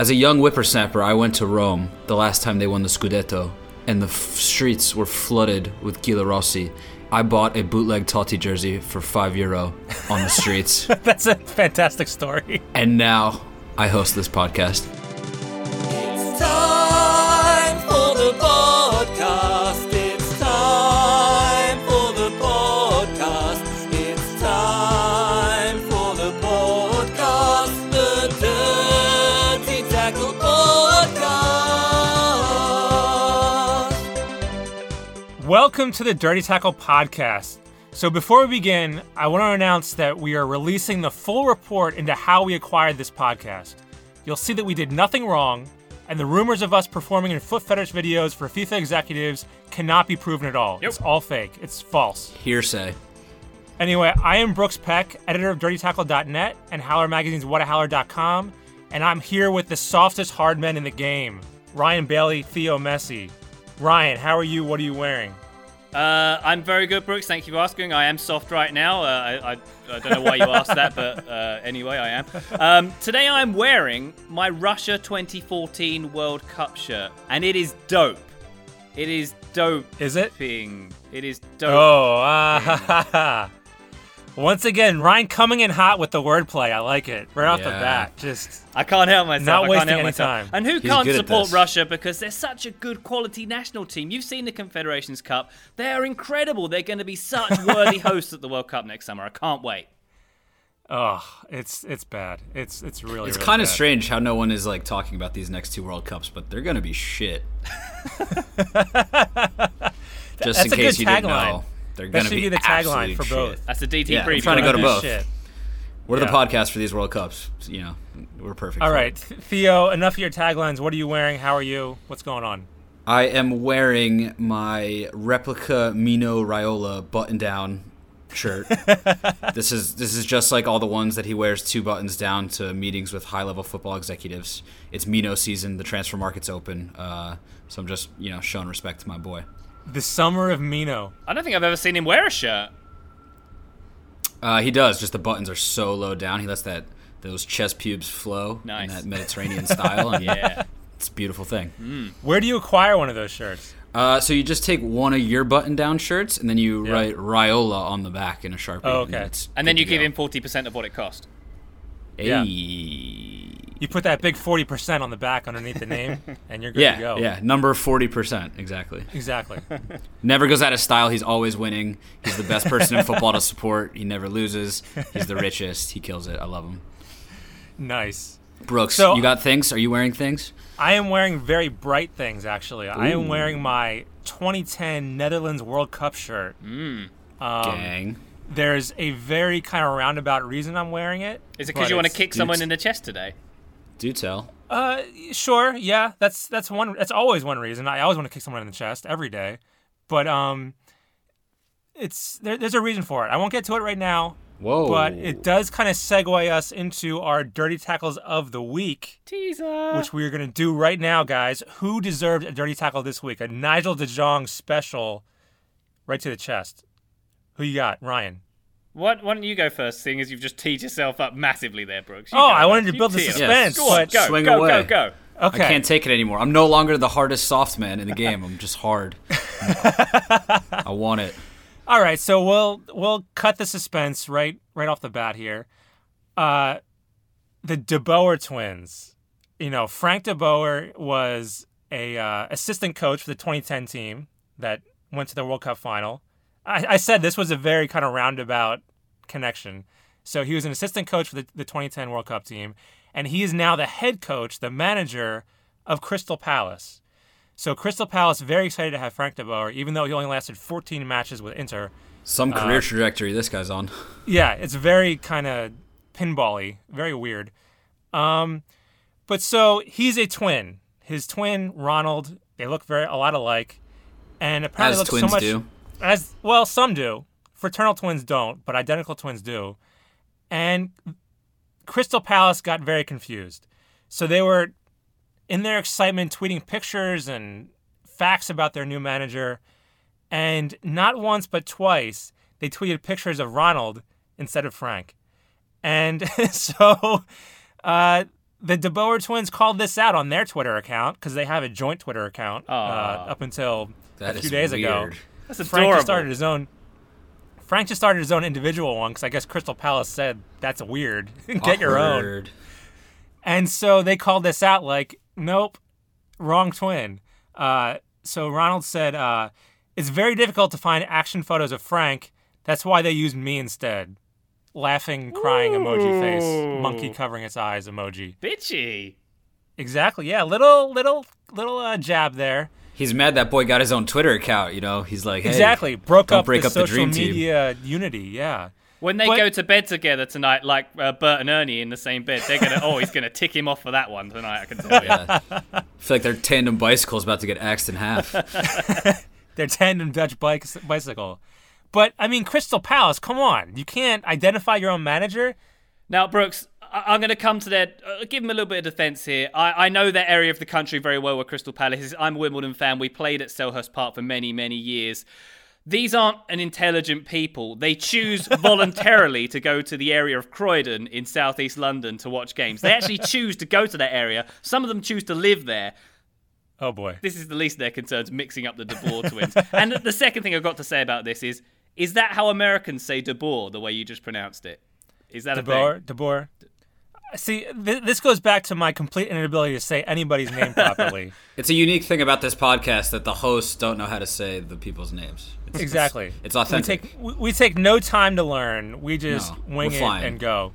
As a young whippersnapper, I went to Rome the last time they won the Scudetto, and the streets were flooded with Giallorossi. I bought a bootleg Totti jersey for €5 on the streets. That's a fantastic story. And now I host this podcast. It's time for the podcast. It's time for the podcast. It's time for the podcast. The Dirty Tackle Podcast. Welcome to the Dirty Tackle Podcast. So before we begin, I want to announce that we are releasing the full report into how we acquired this podcast. You'll see that we did nothing wrong, and the rumors of us performing in foot fetish videos for FIFA executives cannot be proven at all. Yep. It's all fake. It's false. Hearsay. Anyway, I am Brooks Peck, editor of dirtytackle.net and Howler Magazine's whatahowler.com, and I'm here with the softest hard men in the game, Ryan Bailey, Theo Messi. Ryan, how are you? What are you wearing? I'm very good, Brooks. Thank you for asking. I am soft right now. I don't know why you asked that, but anyway, I am. Today I'm wearing my Russia 2014 World Cup shirt, and it is dope. It is dope. Is it? It is dope. Oh, once again, Ryan coming in hot with the wordplay. I like it. Right off the bat. Just I can't help myself. Not wasting any time. And who can't support Russia because they're such a good quality national team. You've seen the Confederations Cup. They are incredible. They're going to be such worthy hosts at the World Cup next summer. I can't wait. Oh, it's bad. It's really bad. It's kind of strange how no one is like talking about these next two World Cups, but they're going to be shit. Just in case you didn't know. They're going to be the tagline for both. Shit. That's the DT preview. I'm trying to go to both. Shit. We're the podcast for these World Cups. So, you know, we're perfect. All right, Theo, enough of your taglines. What are you wearing? How are you? What's going on? I am wearing my replica Mino Raiola button-down shirt. This is just like all the ones that he wears, two buttons down, to meetings with high-level football executives. It's Mino season. The transfer market's open. So I'm just, you know, showing respect to my boy. The summer of Mino. I don't think I've ever seen him wear a shirt. He does. Just the buttons are so low down. He lets those chest pubes flow in that Mediterranean style. And it's a beautiful thing. Mm. Where do you acquire one of those shirts? So you just take one of your button-down shirts, and then you write Raiola on the back in a Sharpie. Oh, okay. And then you give him 40% of what it cost. Yeah. You put that big 40% on the back underneath the name, and you're good to go. Yeah, number 40%, exactly. Exactly. Never goes out of style. He's always winning. He's the best person in football to support. He never loses. He's the richest. He kills it. I love him. Nice. Brooks, so, you got things? Are you wearing things? I am wearing very bright things, actually. Ooh. I am wearing my 2010 Netherlands World Cup shirt. Mm. Gang. There's a very kind of roundabout reason I'm wearing it. Is it because you want to kick someone in the chest today? Do tell. Sure, yeah. That's one. That's always one reason. I always want to kick someone in the chest every day, but there's a reason for it. I won't get to it right now. Whoa! But it does kind of segue us into our dirty tackles of the week, teaser, which we are going to do right now, guys. Who deserved a dirty tackle this week? A Nigel de Jong special, right to the chest. Who you got, Ryan? Why don't you go first, seeing as you've just teed yourself up massively there, Brooks? I wanted to build the suspense. Yes. Go away. Okay. I can't take it anymore. I'm no longer the hardest soft man in the game. I'm just hard. I want it. All right, so we'll cut the suspense right off the bat here. The de Boer twins. You know, Frank de Boer was a assistant coach for the 2010 team that went to the World Cup final. I said this was a very kind of roundabout connection. So he was an assistant coach for the 2010 World Cup team, and he is now the head coach, the manager of Crystal Palace. So Crystal Palace, very excited to have Frank de Boer, even though he only lasted 14 matches with Inter. Some career trajectory this guy's on. Yeah, it's very kind of pinball-y, very weird. But so he's a twin. His twin, Ronald, they look a lot alike. And apparently as twins do. As well, some do. Fraternal twins don't, but identical twins do. And Crystal Palace got very confused. So they were, in their excitement, tweeting pictures and facts about their new manager. And not once but twice, they tweeted pictures of Ronald instead of Frank. And so The De Boer twins called this out on their Twitter account because they have a joint Twitter account up until a few days ago. That's adorable. Frank just started his own individual one because I guess Crystal Palace said, that's weird. Get your own. And so they called this out like, nope, wrong twin. So Ronald said, it's very difficult to find action photos of Frank. That's why they used me instead. Laughing, crying emoji face, monkey covering its eyes emoji. Bitchy. Exactly. Yeah, little jab there. He's mad that boy got his own Twitter account, you know. He's like, hey, exactly. Broke up the social media unity, yeah. When they go to bed together tonight, like Bert and Ernie in the same bed, they're going to, he's going to tick him off for that one tonight, I can tell you. Yeah. I feel like their tandem bicycle's about to get axed in half. Their tandem Dutch bicycle. But, I mean, Crystal Palace, come on. You can't identify your own manager. Now, Brooks, I'm going to come to that. Give him a little bit of defence here. I know that area of the country very well where Crystal Palace is. I'm a Wimbledon fan. We played at Selhurst Park for many, many years. These aren't an intelligent people. They choose voluntarily to go to the area of Croydon in southeast London to watch games. They actually choose to go to that area. Some of them choose to live there. Oh, boy. This is the least of their concerns, mixing up the De Boer twins. And the second thing I've got to say about this is, is that how Americans say De Boer, the way you just pronounced it? Is that a thing? De Boer. See, this goes back to my complete inability to say anybody's name properly. It's a unique thing about this podcast that the hosts don't know how to say the people's names. Exactly. It's authentic. We take no time to learn. We just wing it and go.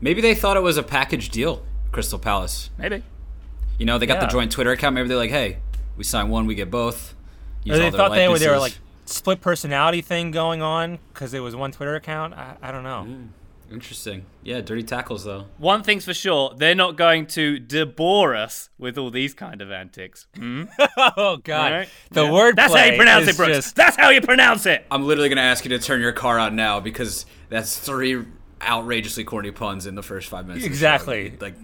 Maybe they thought it was a package deal, Crystal Palace. Maybe. You know, they got the joint Twitter account. Maybe they're like, hey, we sign one, we get both. Or they thought they were like, split personality thing going on because it was one Twitter account. I don't know. Interesting. Yeah, dirty tackles though. One thing's for sure, they're not going to De Boer us with all these kind of antics. Oh God, right? The wordplay. That's how you pronounce it, Brooks. That's how you pronounce it. I'm literally gonna ask you to turn your car out now because that's 3 outrageously corny puns in the first 5 minutes. Exactly. Like.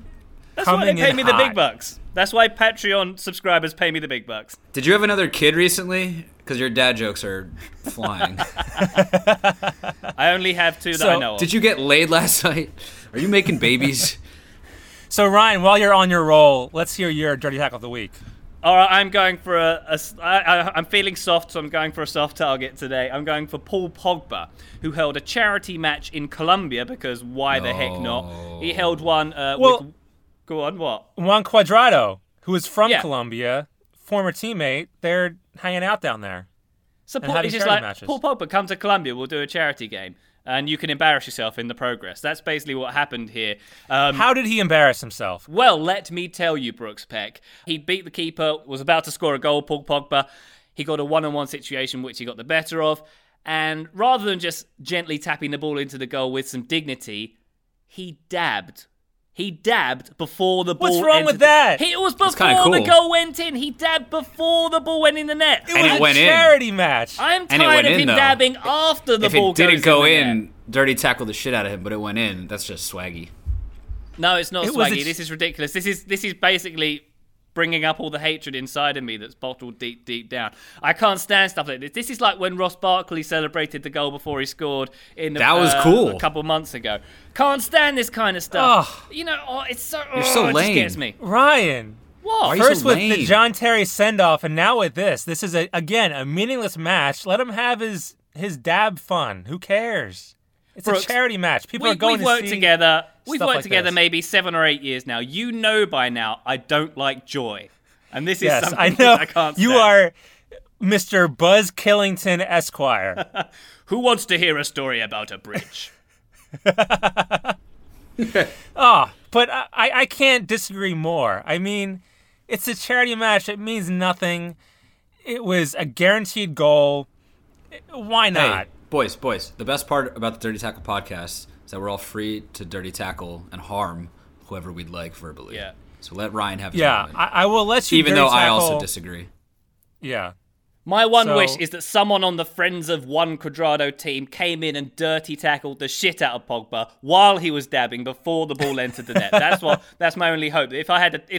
That's why they pay me the big bucks. That's why Patreon subscribers pay me the big bucks. Did you have another kid recently? Because your dad jokes are flying. I only have 2 that I know of. Did you get laid last night? Are you making babies? So, Ryan, while you're on your roll, let's hear your Dirty Tackle of the Week. All right, I'm going for I'm feeling soft, so I'm going for a soft target today. I'm going for Paul Pogba, who held a charity match in Colombia, because why the heck not? He held one with... Go on, what? Juan Cuadrado, who is from Colombia, former teammate, they're hanging out down there. So he's just like, matches. Paul Pogba, come to Colombia, we'll do a charity game, and you can embarrass yourself in the progress. That's basically what happened here. How did he embarrass himself? Well, let me tell you, Brooks Peck. He beat the keeper, was about to score a goal, Paul Pogba. He got a one-on-one situation, which he got the better of, and rather than just gently tapping the ball into the goal with some dignity, he dabbed. He dabbed before the ball. What's wrong with that? It was before the goal went in. He dabbed before the ball went in the net. It was a charity match. I'm tired of him dabbing after the ball goes in. If it didn't go in, Dirty tackled the shit out of him, but it went in. That's just swaggy. No, it's not swaggy. This is ridiculous. This is basically bringing up all the hatred inside of me that's bottled deep, deep down. I can't stand stuff like this. This is like when Ross Barkley celebrated the goal before he scored a couple months ago. Can't stand this kind of stuff. Oh. You know, it's so... You're so lame. It just gets me. Ryan. What? First so with lame? The John Terry send-off, and now with this. This is, a meaningless match. Let him have his dab fun. Who cares? It's Brooks, a charity match. People are going to see... We've worked together maybe 7 or 8 years now. You know by now I don't like joy. And this is something I can't stand. You are Mr. Buzz Killington Esquire. Who wants to hear a story about a bridge? But I can't disagree more. I mean, it's a charity match. It means nothing. It was a guaranteed goal. Why not? Hey, boys, the best part about the Dirty Tackle podcast... is that we're all free to dirty tackle and harm whoever we'd like verbally. Yeah. So let Ryan have time. Yeah, I will let you. Even though I also disagree. Yeah. My wish is that someone on the Friends of One Cuadrado team came in and dirty tackled the shit out of Pogba while he was dabbing before the ball entered the net. That's my only hope. If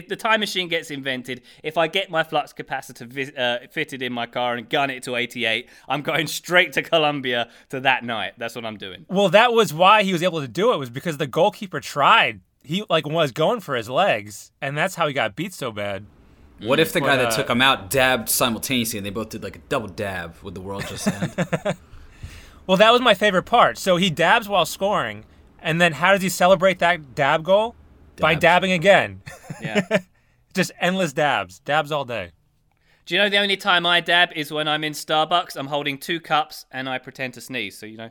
the time machine gets invented, if I get my flux capacitor fitted in my car and gun it to 88, I'm going straight to Colombia to that night. That's what I'm doing. Well, that was why he was able to do it, was because the goalkeeper tried he like was going for his legs, and that's how he got beat so bad. What if the guy that took him out dabbed simultaneously, and they both did like a double dab with the world just end? Well, that was my favorite part. So he dabs while scoring, and then how does he celebrate that dab goal? Dabs. By dabbing again. Yeah. Just endless dabs. Dabs all day. Do you know the only time I dab is when I'm in Starbucks, I'm holding two cups, and I pretend to sneeze. So, you know,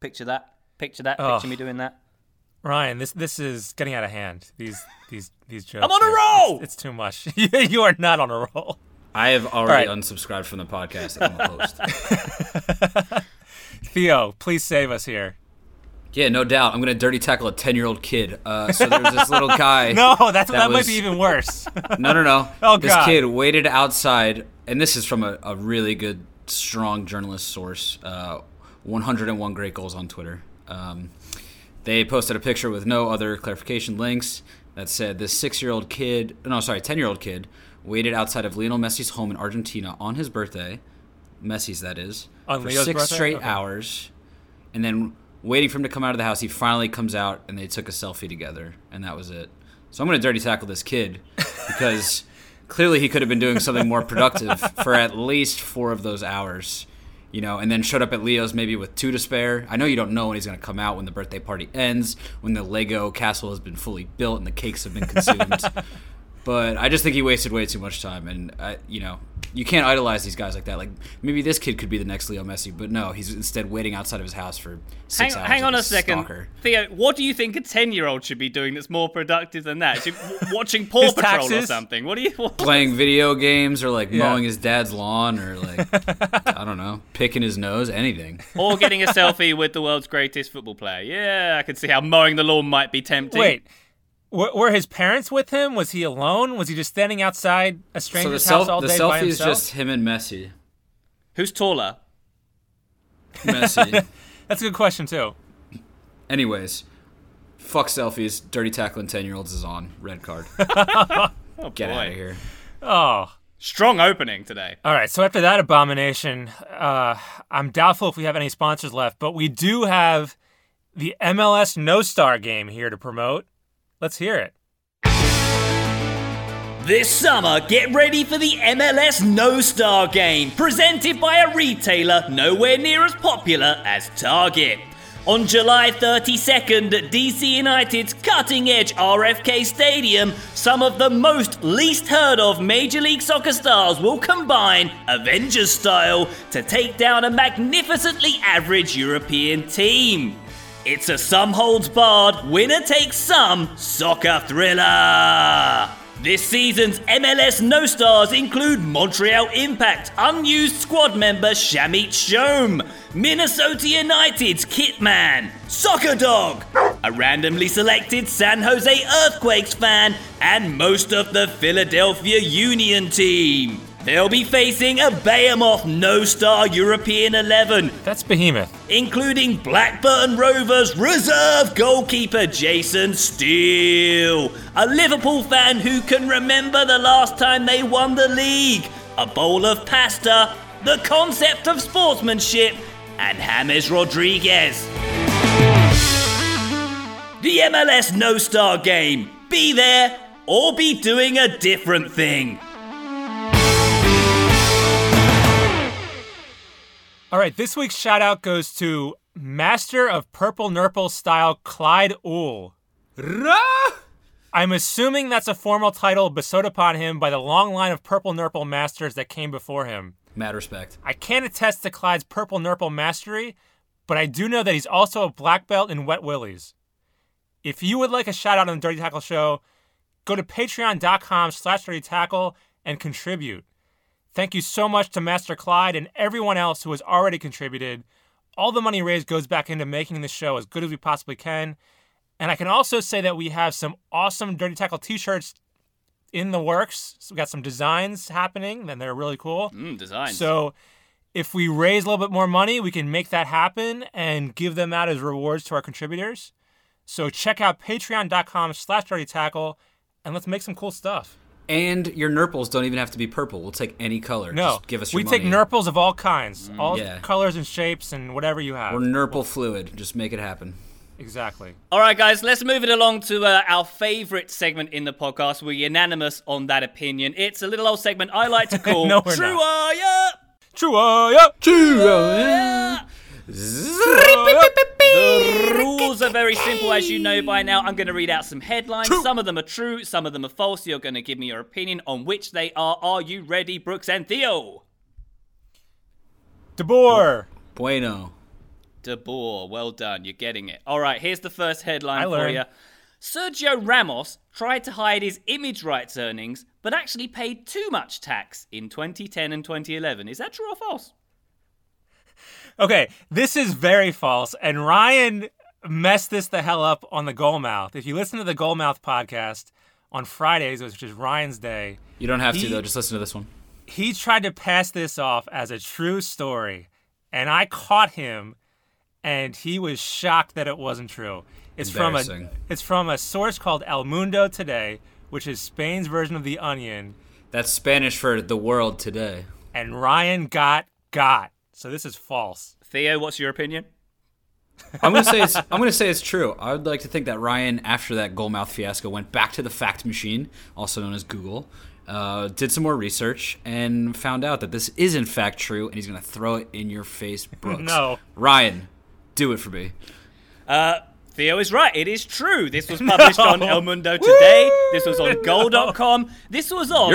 picture that. Picture that. Picture me doing that. Ryan, this is getting out of hand. These jokes. I'm on a roll. It's too much. You are not on a roll. I have already unsubscribed from the podcast. I'm a host. Theo, please save us here. Yeah, no doubt. I'm gonna dirty tackle a 10-year-old kid. So there's this little guy. That might be even worse. No. This kid waited outside, and this is from a really good, strong journalist source. 101 Great Goals on Twitter. They posted a picture with no other clarification links that said this 10-year-old kid waited outside of Lionel Messi's home in Argentina on his birthday, Messi's that is, on for Leo's six birthday? Straight hours, and then waiting for him to come out of the house. He finally comes out, and they took a selfie together, and that was it. So I'm going to dirty tackle this kid because clearly he could have been doing something more productive for at least 4 of those hours. You know, and then showed up at Leo's maybe with 2 to spare. I know you don't know when he's going to come out, when the birthday party ends, when the Lego castle has been fully built and the cakes have been consumed. But I just think he wasted way too much time. And, you know, you can't idolize these guys like that. Like, maybe this kid could be the next Leo Messi, but no, he's instead waiting outside of his house for 6 hours. Hang on a second. Stalker. Theo, what do you think a 10-year-old should be doing that's more productive than that? Should watching Paw Patrol taxes? Or something? Playing video games or, like, mowing his dad's lawn or, like, I don't know, picking his nose, anything. Or getting a selfie with the world's greatest football player. Yeah, I can see how mowing the lawn might be tempting. Wait. Were his parents with him? Was he alone? Was he just standing outside a stranger's house all day by himself? The selfie is just him and Messi. Who's taller? Messi. That's a good question, too. Anyways, fuck selfies. Dirty tackling 10-year-olds is on. Red card. Get out of here. Oh, strong opening today. All right, so after that abomination, I'm doubtful if we have any sponsors left, but we do have the MLS No Star game here to promote. Let's hear it. This summer, get ready for the MLS No Star game, presented by a retailer nowhere near as popular as Target. On July 32nd at DC United's cutting-edge RFK Stadium, some of the most least heard of Major League Soccer stars will combine, Avengers style, to take down a magnificently average European team. It's a some-holds-barred, winner-takes-some soccer thriller. This season's MLS No Stars include Montreal Impact unused squad member Shamit Shome, Minnesota United's Kitman, Soccer Dog, a randomly selected San Jose Earthquakes fan, and most of the Philadelphia Union team. They'll be facing a behemoth no-star European 11. That's behemoth. Including Blackburn Rovers reserve goalkeeper Jason Steele, a Liverpool fan who can remember the last time they won the league, a bowl of pasta, the concept of sportsmanship, and James Rodriguez. The MLS No-Star game. Be there or be doing a different thing. All right, this week's shout-out goes to Master of Purple Nurple Style Clyde Uhl. I'm assuming that's a formal title bestowed upon him by the long line of Purple Nurple masters that came before him. Mad respect. I can't attest to Clyde's Purple Nurple mastery, but I do know that he's also a black belt in Wet Willies. If you would like a shout-out on the Dirty Tackle Show, go to patreon.com/dirtytackle and contribute. Thank you so much to Master Clyde and everyone else who has already contributed. All the money raised goes back into making the show as good as we possibly can. And I can also say that we have some awesome Dirty Tackle t-shirts in the works. So we've got some designs happening, and they're really cool. Designs. So if we raise a little bit more money, we can make that happen and give them out as rewards to our contributors. So check out patreon.com/dirtytackle, and let's make some cool stuff. And your nurples don't even have to be purple. We'll take any color. No, just give us your money. We take nurples of all kinds, all colors and shapes and whatever you have. Or nurple fluid. Just make it happen. Exactly. All right, guys, let's move it along to our favorite segment in the podcast. We're unanimous on that opinion. It's a little old segment I like to call True-a-ya! True-a-ya! True-a-ya! The rules are very simple, as you know by now. I'm going to read out some headlines. True. Some of them are true, some of them are false. You're going to give me your opinion on which they are. Are you ready, Brooks and Theo? De Boer. Bueno. De Boer, well done. You're getting it. All right, here's the first headline for you. Sergio Ramos tried to hide his image rights earnings, but actually paid too much tax in 2010 and 2011. Is that true or false? Okay, this is very false, and Ryan messed this the hell up on the Goalmouth. If you listen to the Goalmouth podcast on Fridays, which is Ryan's day. You don't have to, though. Just listen to this one. He tried to pass this off as a true story, and I caught him, and he was shocked that it wasn't true. It's from a source called El Mundo Today, which is Spain's version of The Onion. That's Spanish for The World Today. And Ryan got. So this is false. Theo, what's your opinion? I'm gonna say it's true. I would like to think that Ryan, after that Goalmouth fiasco, went back to the fact machine, also known as Google, did some more research, and found out that this is in fact true, and he's gonna throw it in your face, Brooks. No, Ryan, do it for me. Theo is right. It is true. This was published on El Mundo Today. This was on goal.com. This was on,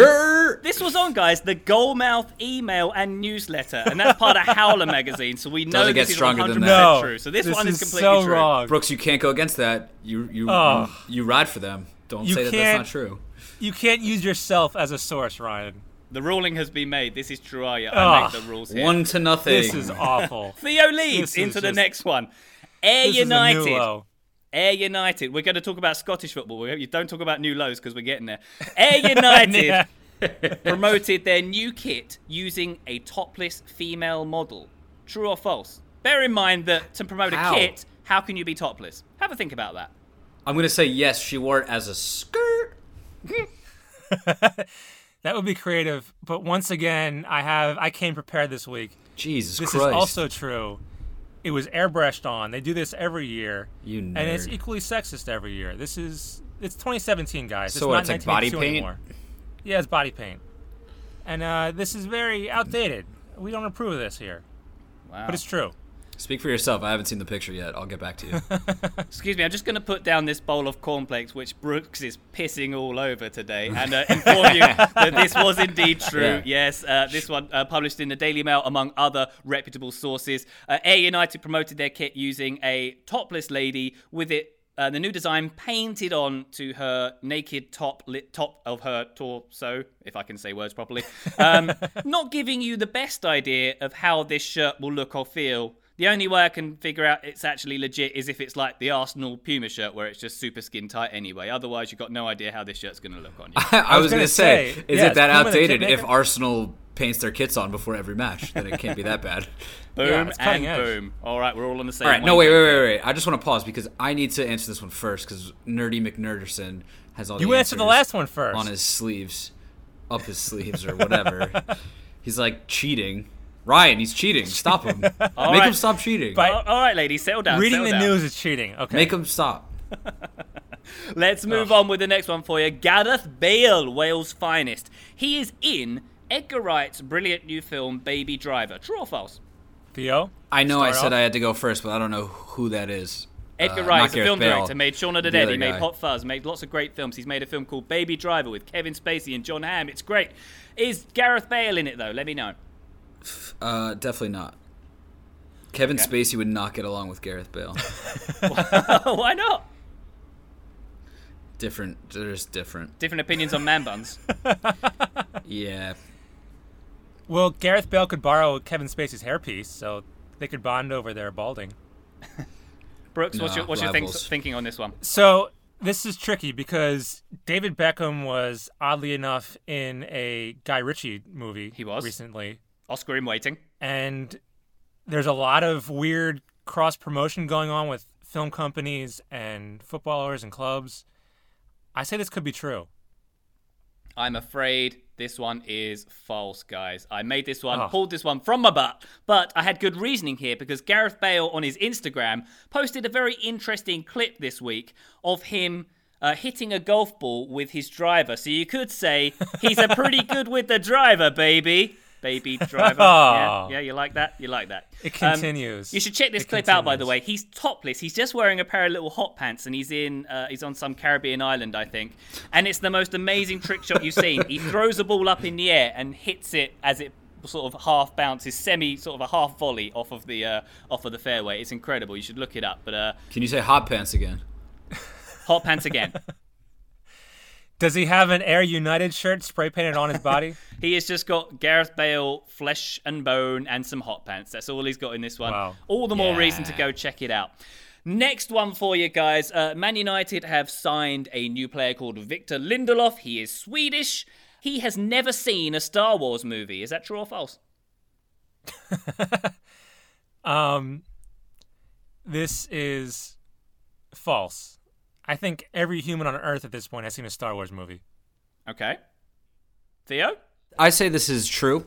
guys, the Goalmouth email and newsletter. And that's part of Howler magazine. So we know this is 100% true. So this one is completely so true. Wrong. Brooks, you can't go against that. You ride for them. Don't say that that's not true. You can't use yourself as a source, Ryan. The ruling has been made. This is true. I make the rules here. 1-0. This is awful. Theo leads into the next one. Air United. We're going to talk about Scottish football. You don't talk about new lows because we're getting there. Air United promoted their new kit using a topless female model. True or false? Bear in mind that to promote a kit, how can you be topless? Have a think about that. I'm going to say yes, she wore it as a skirt. That would be creative. But once again, I came prepared this week. Jesus Christ. This is also true. It was airbrushed on. They do this every year, and it's equally sexist every year. It's 2017, guys. So it's like body paint anymore. Yeah, it's body paint, and this is very outdated. We don't approve of this here. Wow, but it's true. Speak for yourself. I haven't seen the picture yet. I'll get back to you. Excuse me. I'm just going to put down this bowl of cornflakes, which Brooks is pissing all over today, and inform you that this was indeed true. Yeah. Yes, this one published in the Daily Mail, among other reputable sources. Air United promoted their kit using a topless lady with the new design painted on to her naked top of her torso, if I can say words properly. Not giving you the best idea of how this shirt will look or feel. The only way I can figure out it's actually legit is if it's like the Arsenal Puma shirt where it's just super skin tight anyway. Otherwise, you've got no idea how this shirt's going to look on you. I was going to say, is it that outdated if Arsenal paints their kits on before every match? Then it can't be that bad. Boom and boom. All right, we're all on the same. All right, no, wait. I just want to pause because I need to answer this one first because Nerdy McNerderson has all the answers. You answered the last one first. On his sleeves, up his sleeves or whatever. He's like cheating. Ryan, he's cheating. Stop him. Make him stop cheating. All right, ladies, settle down. Reading the news is cheating. Okay. Make him stop. Let's move on with the next one for you. Gareth Bale, Wales' finest. He is in Edgar Wright's brilliant new film, Baby Driver. True or false? Theo? I know I said I had to go first, but I don't know who that is. Edgar Wright is a film director, made Shaun of the Dead, he made Hot Fuzz, made lots of great films. He's made a film called Baby Driver with Kevin Spacey and John Hamm. It's great. Is Gareth Bale in it, though? Let me know. Definitely not. Kevin Spacey would not get along with Gareth Bale. Why not? Different opinions on man buns. Yeah. Well, Gareth Bale could borrow Kevin Spacey's hairpiece, so they could bond over their balding. Brooks, what's your thinking on this one? So this is tricky because David Beckham was, oddly enough, in a Guy Ritchie movie. He was recently. Oscar in waiting. And there's a lot of weird cross-promotion going on with film companies and footballers and clubs. I say this could be true. I'm afraid This one is false, guys. I made this one, pulled this one from my butt, but I had good reasoning here because Gareth Bale on his Instagram posted a very interesting clip this week of him hitting a golf ball with his driver. So you could say he's a pretty good with the driver, baby. Baby Driver. Yeah, you like that? You like that. It continues. You should check this clip out, by the way. He's topless. He's just wearing a pair of little hot pants, and he's on some Caribbean island, I think. And it's the most amazing trick shot you've seen. He throws a ball up in the air and hits it as it sort of half bounces, sort of a half volley off of the fairway. It's incredible. You should look it up. But can you say hot pants again? Hot pants again. Does he have an Air United shirt spray painted on his body? He has just got Gareth Bale, flesh and bone, and some hot pants. That's all he's got in this one. Wow. All the more reason to go check it out. Next one for you guys. Man United have signed a new player called Victor Lindelof. He is Swedish. He has never seen a Star Wars movie. Is that true or false? This is false. I think every human on Earth at this point has seen a Star Wars movie. Okay. Theo? I say this is true,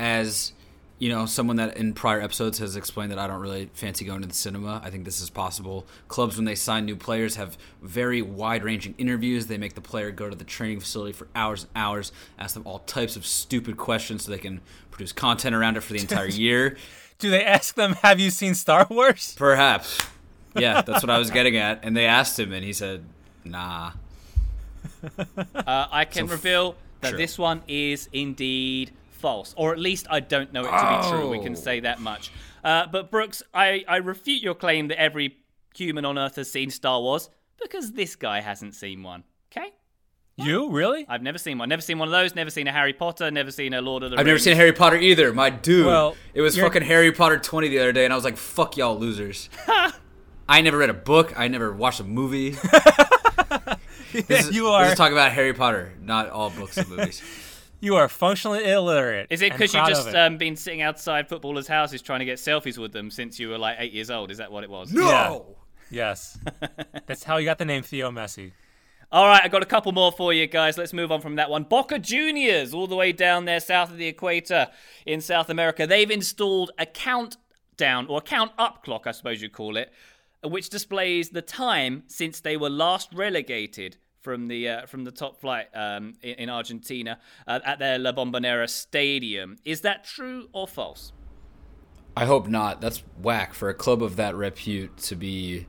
as, you know, someone that in prior episodes has explained that I don't really fancy going to the cinema. I think this is possible. Clubs, when they sign new players, have very wide-ranging interviews. They make the player go to the training facility for hours and hours, ask them all types of stupid questions so they can produce content around it for the entire year. Do they ask them, have you seen Star Wars? Perhaps. Yeah, that's what I was getting at. And they asked him, and he said, nah. I can reveal that this one is indeed false, or at least I don't know it to be true. We can say that much. But, Brooks, I refute your claim that every human on Earth has seen Star Wars, because this guy hasn't seen one, okay? You? Really? I've never seen one. Never seen one of those. Never seen a Harry Potter. Never seen a Lord of the Rings. I've never seen Harry Potter either, my dude. Well, it was fucking Harry Potter 20 the other day, and I was like, fuck y'all losers. I never read a book. I never watched a movie. We're just talking about Harry Potter, not all books and movies. You are functionally illiterate. Is it because you just been sitting outside footballers' houses trying to get selfies with them since you were like 8 years old? Is that what it was? No! Yeah. Yes. That's how you got the name Theo Messi. All right, I got a couple more for you guys. Let's move on from that one. Boca Juniors, all the way down there south of the equator in South America. They've installed a countdown, or a count-up clock, I suppose you'd call it, which displays the time since they were last relegated from the top flight in Argentina at their La Bombonera stadium. Is that true or false? I hope not. That's whack for a club of that repute to be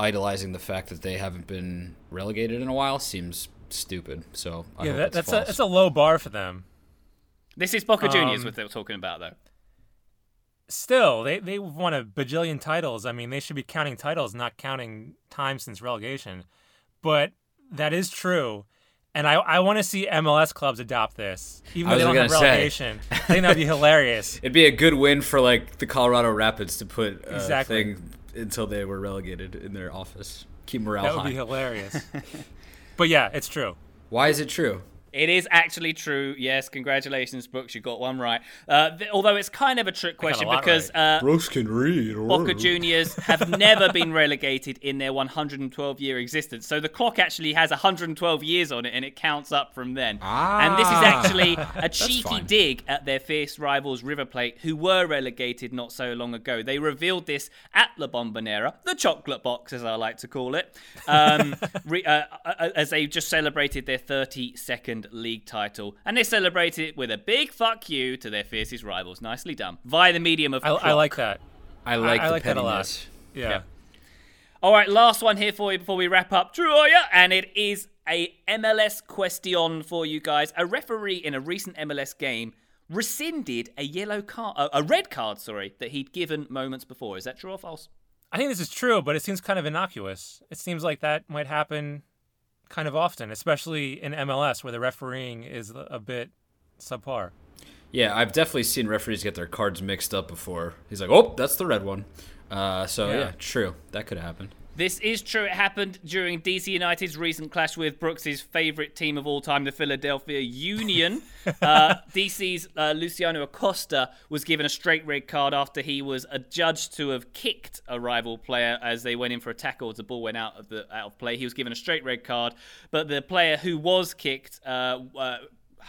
idolizing the fact that they haven't been relegated in a while. Seems stupid. So I hope that's false. That's a low bar for them. This is Boca Juniors, what they were talking about, though. Still, they won a bajillion titles. I mean, they should be counting titles, not counting time since relegation. But that is true. And I want to see MLS clubs adopt this, even though they don't have relegation. I think that would be hilarious. It'd be a good win for, like, the Colorado Rapids to put a thing until they were relegated in their office. Keep morale high. That would be hilarious. But, yeah, it's true. Why is it true? It is actually true. Yes, congratulations, Brooks. You got one right. Although it's kind of a trick question because Brooks can read. Boca Juniors have never been relegated in their 112-year existence. So the clock actually has 112 years on it, and it counts up from then. And this is actually a cheeky dig at their fierce rivals River Plate, who were relegated not so long ago. They revealed this at La Bombonera, the chocolate box, as I like to call it, as they just celebrated their 32nd league title, and they celebrated it with a big fuck you to their fiercest rivals. Nicely done. Via the medium of clock. I like that. I like that a lot. Yeah. All right, last one here for you before we wrap up. True or yeah? And it is a MLS question for you guys. A referee in a recent MLS game rescinded a red card, that he'd given moments before. Is that true or false? I think this is true, but it seems kind of innocuous. It seems like that might happen kind of often, especially in MLS where the refereeing is a bit subpar. Yeah, I've definitely seen referees get their cards mixed up before. He's like, oh, that's the red one. So, true. That could happen. This is true. It happened during DC United's recent clash with Brooks' favorite team of all time, the Philadelphia Union. DC's Luciano Acosta was given a straight red card after he was adjudged to have kicked a rival player as they went in for a tackle as the ball went out of play. He was given a straight red card, but the player who was kicked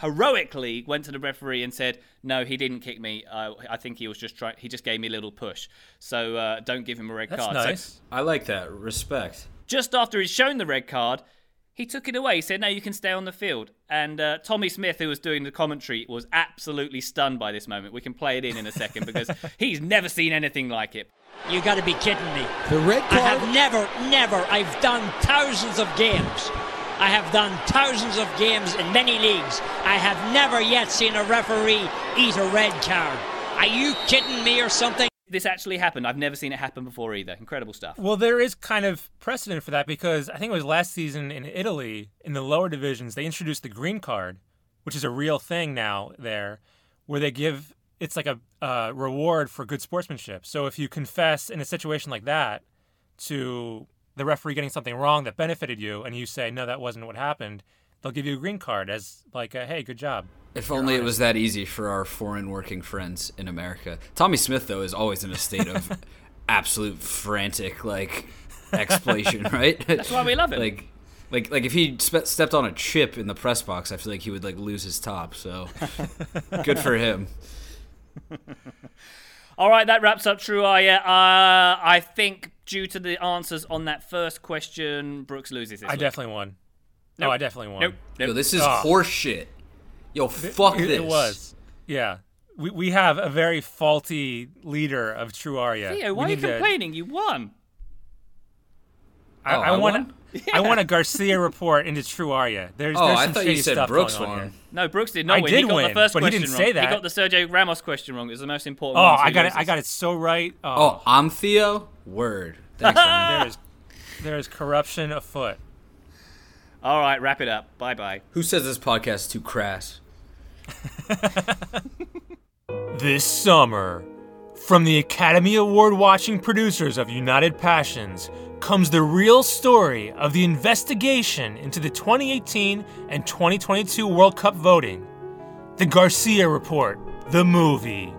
heroically went to the referee and said, "No, he didn't kick me. I think he was just trying. He just gave me a little push. So don't give him a red card." That's nice. So, I like that. Respect. Just after he's shown the red card, he took it away. He said, "No, you can stay on the field." And Tommy Smith, who was doing the commentary, was absolutely stunned by this moment. We can play it in a second because he's never seen anything like it. You got to be kidding me. The red card? I have never. I've done thousands of games. I have done thousands of games in many leagues. I have never yet seen a referee eat a red card. Are you kidding me or something? This actually happened. I've never seen it happen before either. Incredible stuff. Well, there is kind of precedent for that because I think it was last season in Italy, in the lower divisions, they introduced the green card, which is a real thing now there, where they give, it's like a reward for good sportsmanship. So if you confess in a situation like that to the referee getting something wrong that benefited you and you say, no, that wasn't what happened, they'll give you a green card as like, hey, good job. If only it was that easy for our foreign working friends in America. Tommy Smith, though, is always in a state of absolute frantic, like, explosion, right? That's why we love him. Like if he stepped on a chip in the press box, I feel like he would, like, lose his top. So good for him. All right, that wraps up True Eye. I think due to the answers on that first question, Brooks loses this. I definitely won. No, I definitely won. Nope. Yo, this is horseshit. Yo, fuck this. It was. Yeah. We have a very faulty leader of True Aria. Theo, why are you complaining? You won. I won? Yeah. I want a Garcia report into True Aria. There's I thought you said Brooks won. No, Brooks did not win. I did win, the first but he didn't say that. He got the Sergio Ramos question wrong. It was the most important one. I got it so right. Oh, I'm Theo? Word. Thanks, there is corruption afoot. All right, wrap it up. Bye-bye. Who says this podcast is too crass? This summer, from the Academy Award-watching producers of United Passions comes the real story of the investigation into the 2018 and 2022 World Cup voting. The Garcia Report, the movie.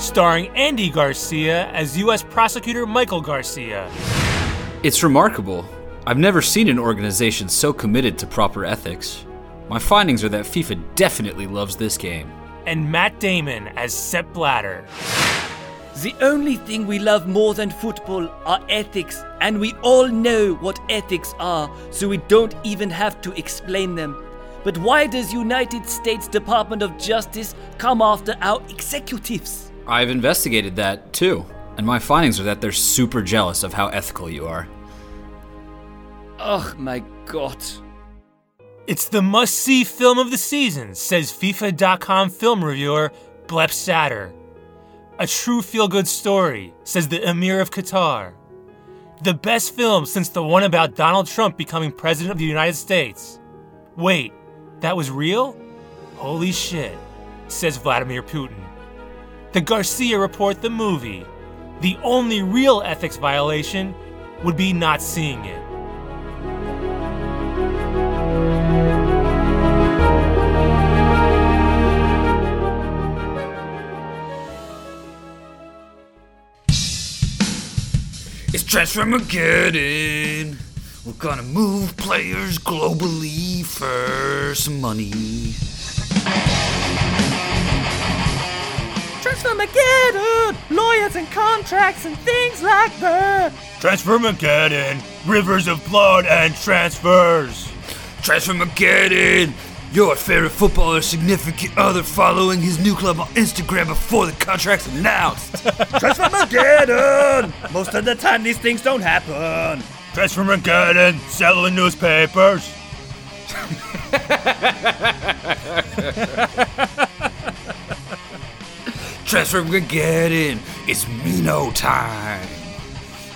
Starring Andy Garcia as U.S. Prosecutor Michael Garcia. It's remarkable. I've never seen an organization so committed to proper ethics. My findings are that FIFA definitely loves this game. And Matt Damon as Sepp Blatter. The only thing we love more than football are ethics, and we all know what ethics are, so we don't even have to explain them. But why does United States Department of Justice come after our executives? I've investigated that too, and my findings are that they're super jealous of how ethical you are. Oh my god. It's the must-see film of the season, says FIFA.com film reviewer Blep Satter. A true feel-good story, says the Emir of Qatar. The best film since the one about Donald Trump becoming president of the United States. Wait, that was real? Holy shit, says Vladimir Putin. The Garcia Report, the movie. The only real ethics violation would be not seeing it. It's Transfermageddon. We're gonna move players globally for some money. Transfermageddon! Lawyers and contracts and things like that. Transfermageddon! Rivers of blood and transfers. Transfermageddon! Your favorite footballer, significant other following his new club on Instagram before the contract's announced. Transfermageddon! Most of the time these things don't happen. Transfermageddon, selling newspapers. Transfermageddon, it's Mino time.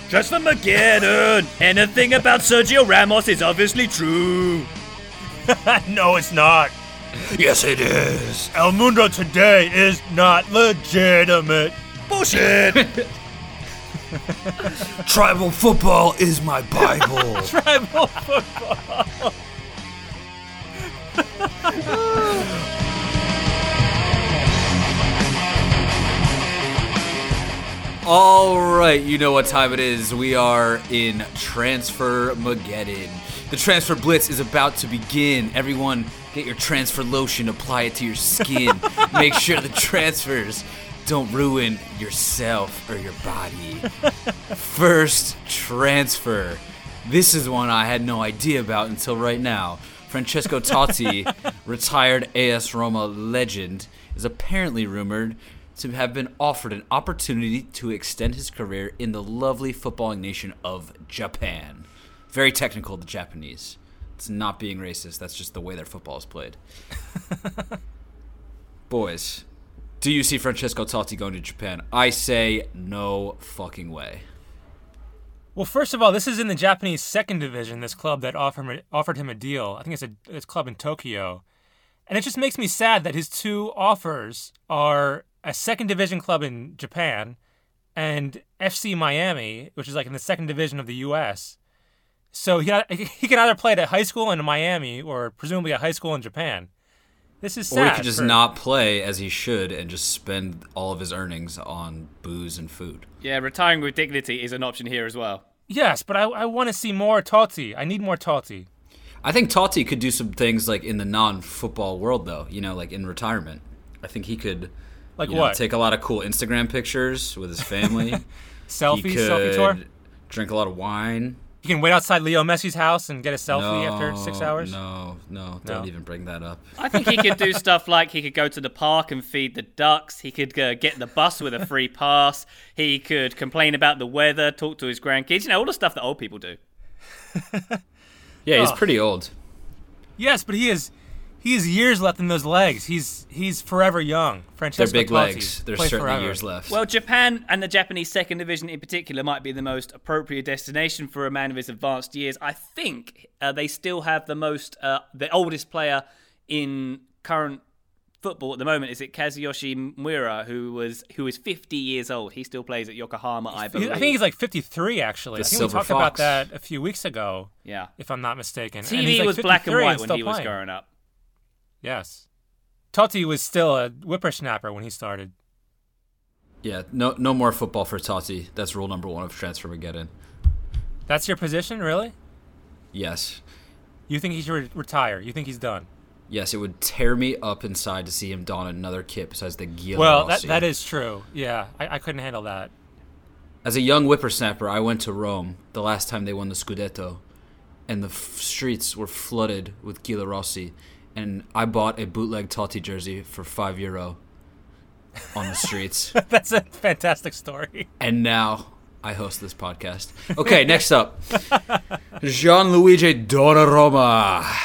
Transfermageddon, anything about Sergio Ramos is obviously true. No, it's not. Yes, it is. El Mundo Today is not legitimate. Bullshit. Tribal football is my Bible. Tribal football. All right. right, you know what time it is. We are in Transfermageddon. The transfer blitz is about to begin. Everyone, get your transfer lotion, apply it to your skin. Make sure the transfers don't ruin yourself or your body. First transfer. This is one I had no idea about until right now. Francesco Totti, retired AS Roma legend, is apparently rumored to have been offered an opportunity to extend his career in the lovely footballing nation of Japan. Very technical, the Japanese. It's not being racist. That's just the way their football is played. Boys, do you see Francesco Totti going to Japan? I say no fucking way. Well, first of all, this is in the Japanese second division, this club that offered him a deal. I think it's a club in Tokyo. And it just makes me sad that his two offers are a second division club in Japan and FC Miami, which is like in the second division of the U.S. So he can either play at a high school in Miami or presumably a high school in Japan. This is sad. Or he could just not play as he should and just spend all of his earnings on booze and food. Yeah, retiring with dignity is an option here as well. Yes, but I want to see more Totti. I need more Totti. I think Totti could do some things like in the non-football world, though, you know, like in retirement. I think he could take a lot of cool Instagram pictures with his family. Selfie tour? Drink a lot of wine. You can wait outside Leo Messi's house and get a selfie after 6 hours? No, don't even bring that up. I think he could do stuff like he could go to the park and feed the ducks. He could get the bus with a free pass. He could complain about the weather, talk to his grandkids. You know, all the stuff that old people do. Yeah, he's pretty old. Yes, but he has years left in those legs. He's forever young. Francesco They're big Totti legs. There's certainly forever. Years left. Well, Japan and the Japanese second division in particular might be the most appropriate destination for a man of his advanced years. I think they still have the oldest player in current football at the moment. Is it Kazuyoshi Miura, who is 50 years old? He still plays at Yokohama, I believe. I think he's like 53, actually. I think we talked about that a few weeks ago, yeah, if I'm not mistaken. TV and he's like was black and white and when he was growing up. Yes. Totti was still a whippersnapper when he started. Yeah, no more football for Totti. That's rule number one of Transfermageddon. That's your position, really? Yes. You think he should retire? You think he's done? Yes, it would tear me up inside to see him don another kit besides the Giallorossi. Well, that is true. Yeah, I couldn't handle that. As a young whippersnapper, I went to Rome the last time they won the Scudetto, and the streets were flooded with Giallorossi, and I bought a bootleg Totti jersey for €5 on the streets. That's a fantastic story. And now I host this podcast. Okay, next up, Gianluigi Donnarumma.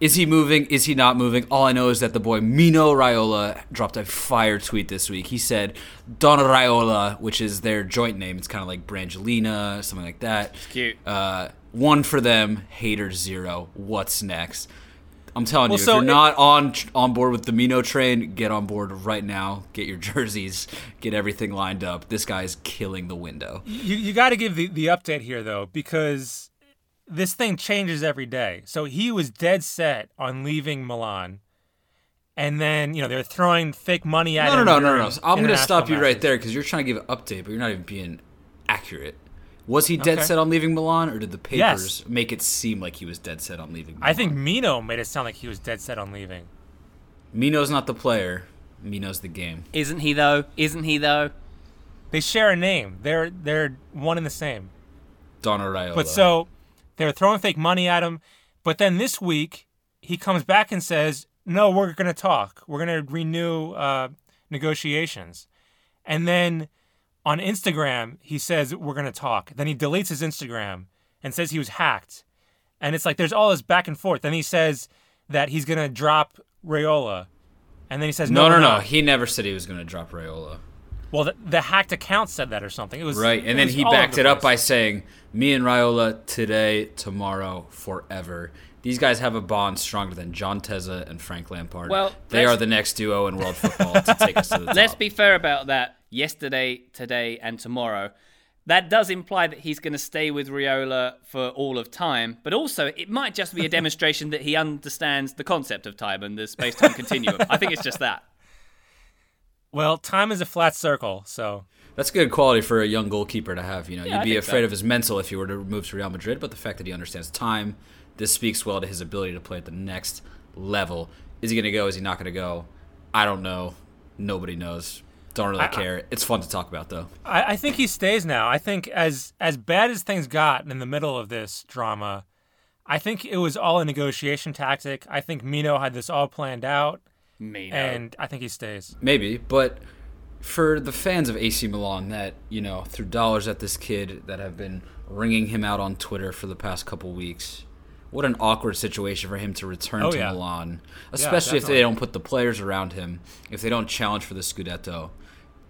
Is he moving? Is he not moving? All I know is that the boy Mino Raiola dropped a fire tweet this week. He said, Don Raiola, which is their joint name. It's kind of like Brangelina, something like that. It's cute. One for them, hater zero. What's next? I'm telling you, if you're not on board with the Mino train, get on board right now. Get your jerseys. Get everything lined up. This guy is killing the window. You got to give the update here, though, because this thing changes every day. So he was dead set on leaving Milan. And then, you know, they're throwing fake money at him. No. I'm going to stop you right there because you're trying to give an update, but you're not even being accurate. Was he dead set on leaving Milan, or did the papers make it seem like he was dead set on leaving Milan? I think Mino made it sound like he was dead set on leaving. Mino's not the player. Mino's the game. Isn't he, though? They share a name. They're one and the same. Don Raiola. But so they were throwing fake money at him, but then this week he comes back and says, "No, we're going to talk. We're going to renew negotiations." And then on Instagram he says, "We're going to talk." Then he deletes his Instagram and says he was hacked. And it's like there's all this back and forth. Then he says that he's going to drop Raiola, and then he says, "No. He never said he was going to drop Raiola." Well, the hacked account said that or something. It was right, and then he backed it up by saying, "Me and Raiola today, tomorrow, forever. These guys have a bond stronger than John Tezza and Frank Lampard. Well, they are the next duo in world football to take us to the top." Let's be fair about that. Yesterday, today, and tomorrow. That does imply that he's going to stay with Raiola for all of time, but also it might just be a demonstration that he understands the concept of time and the space-time continuum. I think it's just that. Well, time is a flat circle, so... That's good quality for a young goalkeeper to have. You know, yeah, you'd be afraid of his mental if he were to move to Real Madrid, but the fact that he understands time, this speaks well to his ability to play at the next level. Is he going to go? Is he not going to go? I don't know. Nobody knows. Don't really care. It's fun to talk about, though. I think he stays now. I think as bad as things got in the middle of this drama, I think it was all a negotiation tactic. I think Mino had this all planned out. Mino. And I think he stays. Maybe, but for the fans of AC Milan that, you know, threw dollars at this kid, that have been ringing him out on Twitter for the past couple weeks, what an awkward situation for him to return to Milan, especially if they don't put the players around him, if they don't challenge for the Scudetto.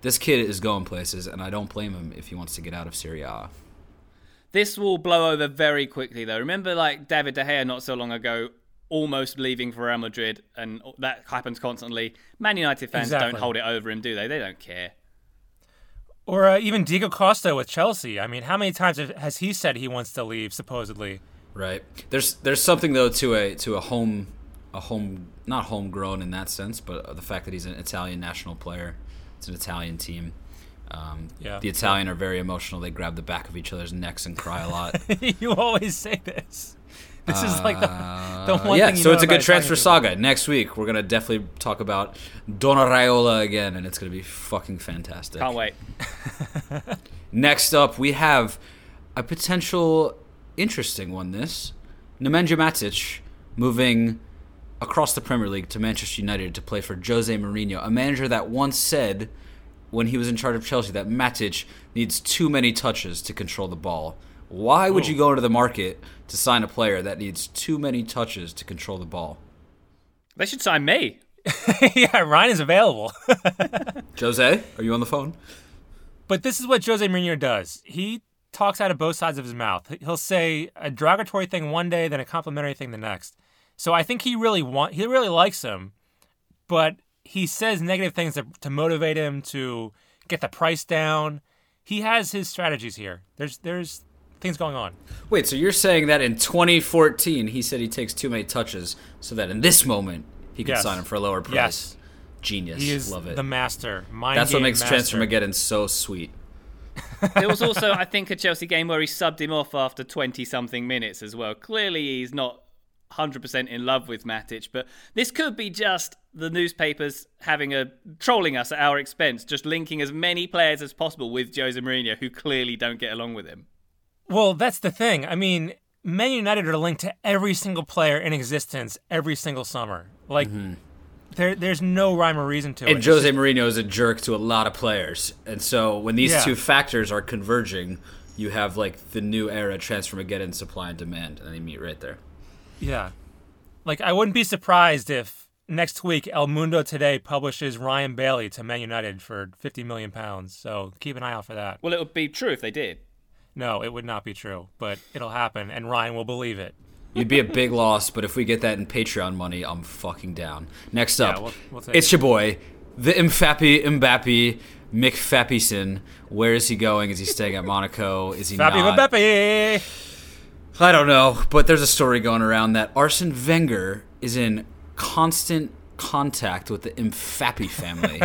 This kid is going places, and I don't blame him if he wants to get out of Serie A. This will blow over very quickly, though. Remember, like, David De Gea not so long ago almost leaving for Real Madrid, and that happens constantly. Man United fans don't hold it over him, do they? They don't care. Or even Diego Costa with Chelsea. I mean, how many times has he said he wants to leave, supposedly? Right. There's something, though, to a home, not homegrown in that sense, but the fact that he's an Italian national player. It's an Italian team. The Italian are very emotional. They grab the back of each other's necks and cry a lot. You always say this. This is like the one thing you know. So it's a good transfer saga. Next week, we're going to definitely talk about Mino Raiola again, and it's going to be fucking fantastic. Can't wait. Next up, we have a potential interesting one, this. Nemanja Matic moving across the Premier League to Manchester United to play for Jose Mourinho, a manager that once said when he was in charge of Chelsea that Matic needs too many touches to control the ball. Why would you go into the market to sign a player that needs too many touches to control the ball? They should sign me. Yeah, Ryan is available. Jose, are you on the phone? But this is what Jose Mourinho does. He talks out of both sides of his mouth. He'll say a derogatory thing one day, then a complimentary thing the next. So I think he really likes him, but he says negative things to motivate him, to get the price down. He has his strategies here. There's things going on. Wait, so you're saying that in 2014 he said he takes too many touches so that in this moment he could sign him for a lower price. Yes. Genius. He is Love it. The master. That's what makes Transfermageddon so sweet. There was also, I think, a Chelsea game where he subbed him off after 20-something minutes as well. Clearly he's not 100% in love with Matic, but this could be just the newspapers having trolling us at our expense, just linking as many players as possible with Jose Mourinho, who clearly don't get along with him. Well, that's the thing. I mean, Man United are linked to every single player in existence every single summer. Like, there's no rhyme or reason to it. And Jose Mourinho is a jerk to a lot of players. And so when these two factors are converging, you have, like, the new era Transfermageddon, supply and demand, and they meet right there. Yeah. Like, I wouldn't be surprised if next week El Mundo Today publishes Ryan Bailey to Man United for £50 million. So keep an eye out for that. Well, it would be true if they did. No, it would not be true, but it'll happen, and Ryan will believe it. You'd be a big loss, but if we get that in Patreon money, I'm fucking down. Next up, we'll take it's your boy, the Mbappe, Mick Fappison. Where is he going? Is he staying at Monaco? Is he not? Mbappe! I don't know, but there's a story going around that Arsene Wenger is in constant contact with the Mbappe family.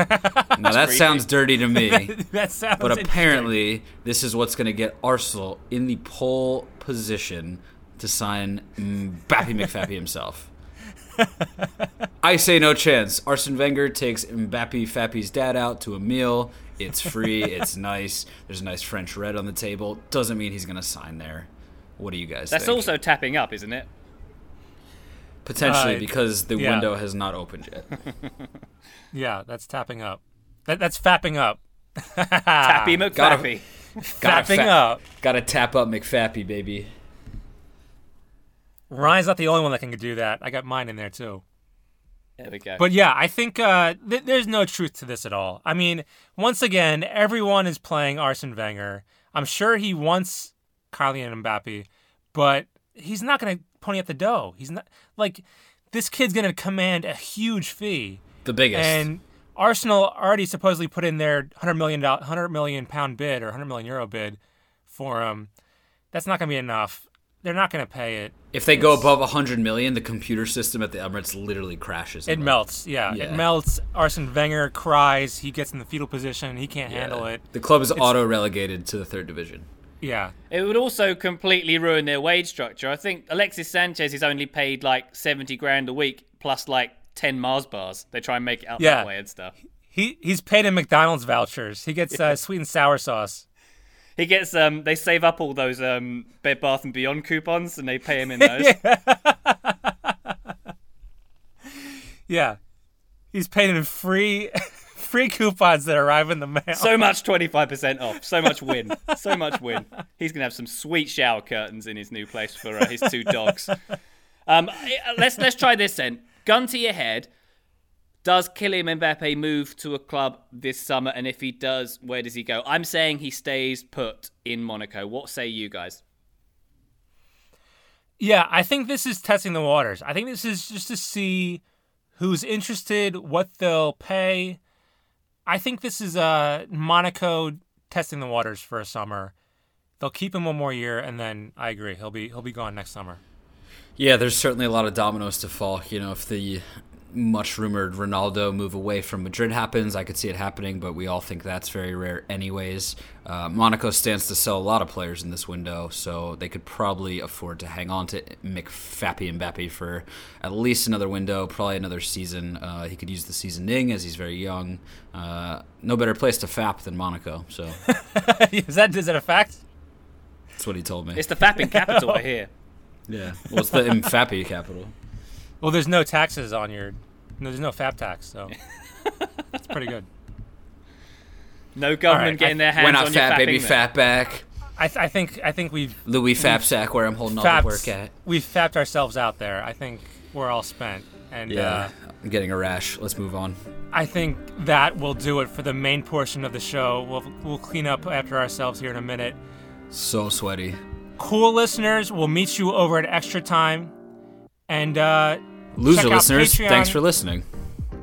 Now that sounds dirty to me. that sounds. But apparently, this is what's going to get Arsenal in the pole position to sign Mbappe McFappy himself. I say no chance. Arsene Wenger takes Mbappe Fappy's dad out to a meal. It's free. It's nice. There's a nice French red on the table. Doesn't mean he's going to sign there. What do you guys think? That's also tapping up, isn't it? Potentially, because the window has not opened yet. Yeah, that's tapping up. That's fapping up. Tappy McFappy. Fapping up. Gotta tap up McFappy, baby. Ryan's not the only one that can do that. I got mine in there, too. There we go. But yeah, I think there's no truth to this at all. I mean, once again, everyone is playing Arsene Wenger. I'm sure he wants Kylian Mbappe, but he's not going to pony up the dough. He's not like this kid's going to command a huge fee, the biggest. And Arsenal already supposedly put in their £100 million bid or €100 million bid for him. That's not going to be enough. They're not going to pay it. If they go above 100 million, the computer system at the Emirates literally crashes. It melts, yeah. It melts. Arsene Wenger cries. He gets in the fetal position. He can't handle it. The club is auto-relegated to the third division. Yeah. It would also completely ruin their wage structure. I think Alexis Sanchez is only paid like 70 grand a week plus like 10 Mars bars. They try and make it out that way and stuff. He's paid in McDonald's vouchers. He gets sweet and sour sauce. He gets they save up all those Bed Bath and Beyond coupons and they pay him in those. Yeah. He's paid in free coupons that arrive in the mail. So much 25% off. So much win. So much win. He's going to have some sweet shower curtains in his new place for his two dogs. Let's try this then. Gun to your head. Does Kylian Mbappe move to a club this summer? And if he does, where does he go? I'm saying he stays put in Monaco. What say you guys? Yeah, I think this is testing the waters. I think this is just to see who's interested, what they'll pay. I think this is Monaco testing the waters for a summer. They'll keep him one more year, and then I agree. He'll be gone next summer. Yeah, there's certainly a lot of dominoes to fall. You know, if the much rumored Ronaldo move away from Madrid happens. I could see it happening, but we all think that's very rare anyways. Monaco stands to sell a lot of players in this window, so they could probably afford to hang on to McFappy Mbappe for at least another window, probably another season. He could use the seasoning as he's very young. No better place to fap than Monaco. So Is that a fact? That's what he told me. It's the fapping capital right here. Yeah. Well, it's the Mfappy capital. Well, there's no taxes on there's no FAP tax, so it's pretty good. No government getting their hands on your fapping. We're not fat, baby, fat back. I think we've Louis Fapsack, where I'm holding all the work at. We've fapped ourselves out there. I think we're all spent. And I'm getting a rash. Let's move on. I think that will do it for the main portion of the show. We'll clean up after ourselves here in a minute. So sweaty. Cool listeners, we'll meet you over at Extra Time. And loser listeners, Patreon. Thanks for listening.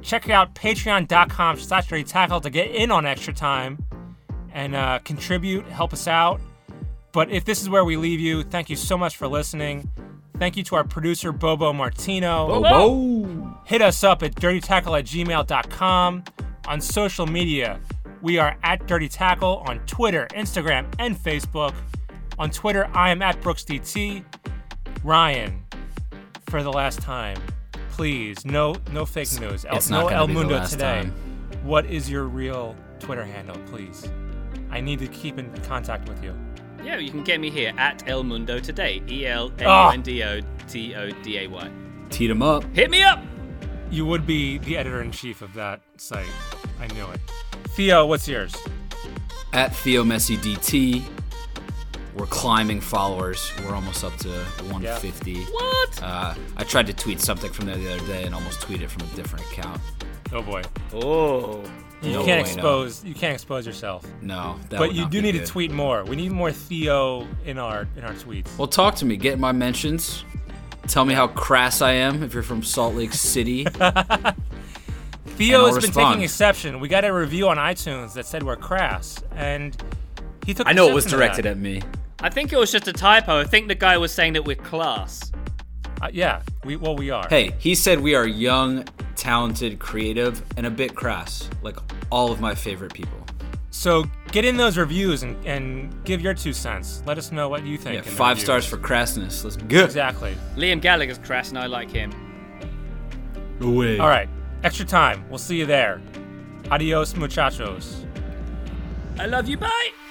Check out patreon.com/dirtytackle to get in on Extra Time and contribute, help us out. But if this is where we leave you, thank you so much for listening. Thank you to our producer, Bobo Martino. Bobo! Hit us up at dirtytackle@gmail.com. On social media, we are at Dirty Tackle on Twitter, Instagram, and Facebook. On Twitter, I am at BrooksDT. Ryan, for the last time, please, no fake news. It's no El Mundo Today. What is your real Twitter handle, please? I need to keep in contact with you. Yeah, you can get me here at El Mundo Today. ELMUNDOTODAY. Teed him up. Hit me up. You would be the editor-in-chief of that site. I knew it. Theo, what's yours? At Theo Messi DT. We're climbing followers. We're almost up to 150. Yeah. What? I tried to tweet something from there the other day and almost tweeted it from a different account. Oh boy. Oh. You can't expose yourself. No. But you do need to tweet more. We need more Theo in our tweets. Well, talk to me. Get my mentions. Tell me how crass I am. If you're from Salt Lake City. Theo has been taking exception. We got a review on iTunes that said we're crass, and he took. I know it was directed at me. I think it was just a typo. I think the guy was saying that we're class. We are. Hey, he said we are young, talented, creative, and a bit crass, like all of my favorite people. So get in those reviews and give your 2 cents. Let us know what you think. Yeah, 5 stars for crassness. Let's go. Exactly. Liam Gallagher's crass, and I like him. No way. All right, Extra Time. We'll see you there. Adios, muchachos. I love you. Bye.